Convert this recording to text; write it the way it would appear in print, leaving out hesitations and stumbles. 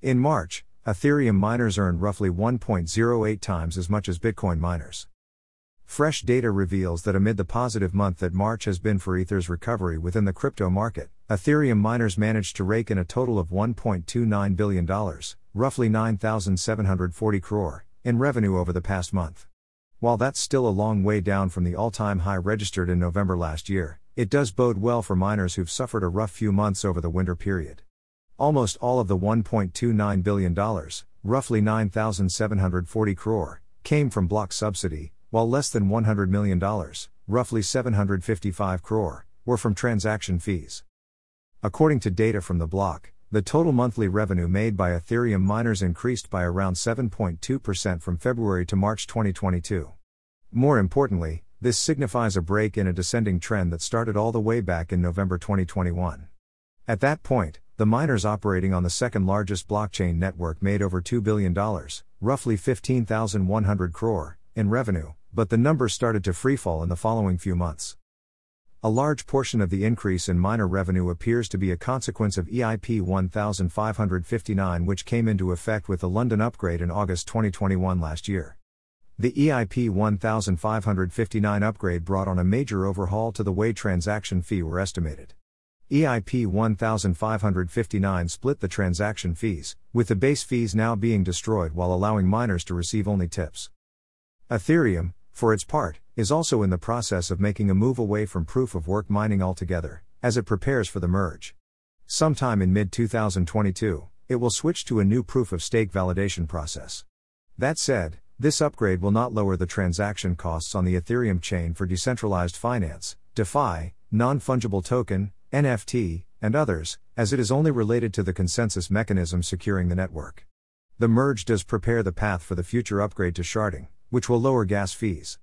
In March, Ethereum miners earned roughly 1.08 times as much as Bitcoin miners. Fresh data reveals that amid the positive month that March has been for Ether's recovery within the crypto market, Ethereum miners managed to rake in a total of $1.29 billion, roughly 9,740 crore, in revenue over the past month. While that's still a long way down from the all-time high registered in November last year, it does bode well for miners who've suffered a rough few months over the winter period. Almost all of the $1.29 billion, roughly 9,740 crore, came from block subsidy, while less than $100 million, roughly 755 crore, were from transaction fees. According to data from the block, the total monthly revenue made by Ethereum miners increased by around 7.2% from February to March 2022. More importantly, this signifies a break in a descending trend that started all the way back in November 2021. At that point, the miners operating on the second largest blockchain network made over $2 billion, roughly 15,100 crore, in revenue, but the numbers started to freefall in the following few months. A large portion of the increase in miner revenue appears to be a consequence of EIP-1559, which came into effect with the London upgrade in August 2021 last year. The EIP-1559 upgrade brought on a major overhaul to the way transaction fees were estimated. EIP-1559 split the transaction fees, with the base fees now being destroyed while allowing miners to receive only tips. Ethereum, for its part, is also in the process of making a move away from proof-of-work mining altogether, as it prepares for the merge. Sometime in mid-2022, it will switch to a new proof-of-stake validation process. That said, this upgrade will not lower the transaction costs on the Ethereum chain for decentralized finance, DeFi, non-fungible token, NFT, and others, as it is only related to the consensus mechanism securing the network. The merge does prepare the path for the future upgrade to sharding, which will lower gas fees.